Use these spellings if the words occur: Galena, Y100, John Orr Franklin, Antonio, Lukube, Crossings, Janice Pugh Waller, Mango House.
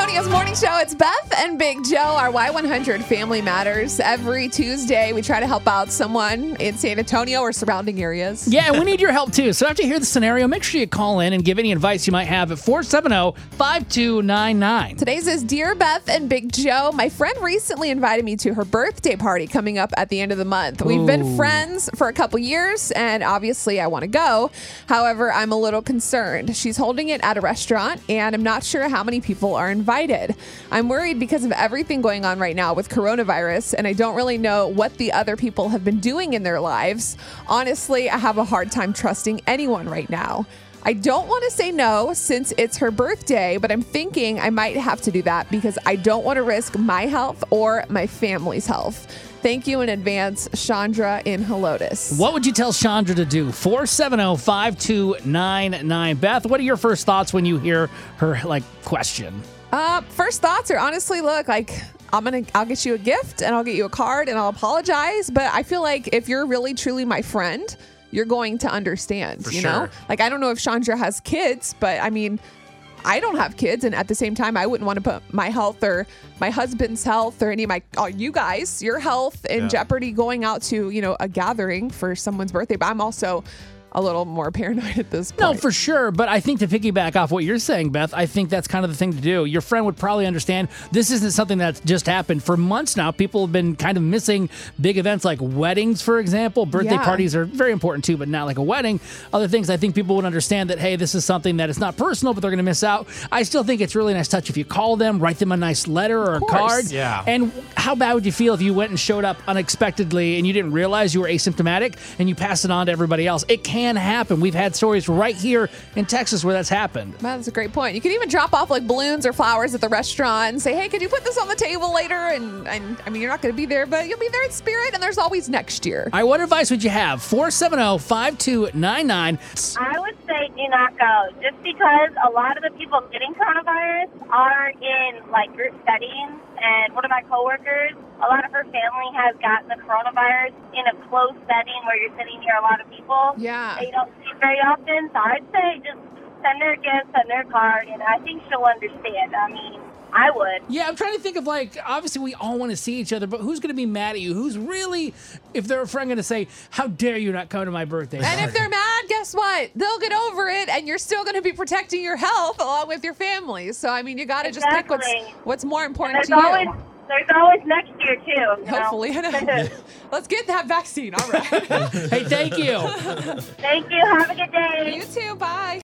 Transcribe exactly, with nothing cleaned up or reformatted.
Antonio's Morning Show. It's Beth and Big Joe, our Y one hundred Family Matters. Every Tuesday, we try to help out someone in San Antonio or surrounding areas. Yeah, and we need your help, too. So after you hear the scenario, make sure you call in and give any advice you might have at four seven zero, five two nine nine. Today's is Dear Beth and Big Joe. My friend recently invited me to her birthday party coming up at the end of the month. We've Ooh. been friends for a couple years, and obviously I want to go. However, I'm a little concerned. She's holding it at a restaurant, and I'm not sure how many people are invited. I'm worried because of everything going on right now with coronavirus, and I don't really know what the other people have been doing in their lives. Honestly, I have a hard time trusting anyone right now. I don't want to say no since it's her birthday, but I'm thinking I might have to do that because I don't want to risk my health or my family's health. Thank you in advance, Chandra in Helotes. What would you tell Chandra to do? four seven zero, five two nine nine. Beth, what are your first thoughts when you hear her like question? Uh, first thoughts are honestly, look, like I'm gonna, I'll get you a gift and I'll get you a card and I'll apologize, but I feel like if you're really truly my friend, you're going to understand. For you sure. know, like I don't know if Chandra has kids, but I mean. I don't have kids, and at the same time, I wouldn't want to put my health or my husband's health or any of my, oh, you guys, your health in yeah. jeopardy going out to, you know, a gathering for someone's birthday. But I'm also a little more paranoid at this point. No, for sure. But I think to piggyback off what you're saying, Beth, I think that's kind of the thing to do. Your friend would probably understand this isn't something that's just happened. For months now, people have been kind of missing big events like weddings, for example. Birthday yeah. parties are very important too, but not like a wedding. Other things, I think people would understand that, hey, this is something that it's not personal, but they're going to miss out. I still think it's really nice touch if you call them, write them a nice letter or a card. Yeah. And how bad would you feel if you went and showed up unexpectedly and you didn't realize you were asymptomatic and you pass it on to everybody else? It can't Can happen. We've had stories right here in Texas where that's happened. Wow, that's a great point. You can even drop off like balloons or flowers at the restaurant and say, hey, could you put this on the table later? And, and I mean, you're not going to be there, but you'll be there in spirit, and there's always next year. All right, what advice would you have? four seven zero, five two nine nine. I would say do not go, just because a lot of the people getting coronavirus are in like group settings, and one of my coworkers, a lot of her family has gotten the coronavirus in a closed setting where you're sitting near a lot of people. Yeah. They don't see it very often. So I'd say just send her a gift, send her a card, and I think she'll understand. I mean, I would. Yeah, I'm trying to think of, like, obviously we all want to see each other, but who's going to be mad at you? Who's really, if they're a friend, going to say, how dare you not come to my birthday party? And if they're mad, guess what? They'll get over it, and you're still going to be protecting your health along with your family. So, I mean, you got to exactly. just pick what's, what's more important to always- you. There's always next year, too. Hopefully. Know? I know. Let's get that vaccine. All right. Hey, thank you. Thank you. Have a good day. You too. Bye.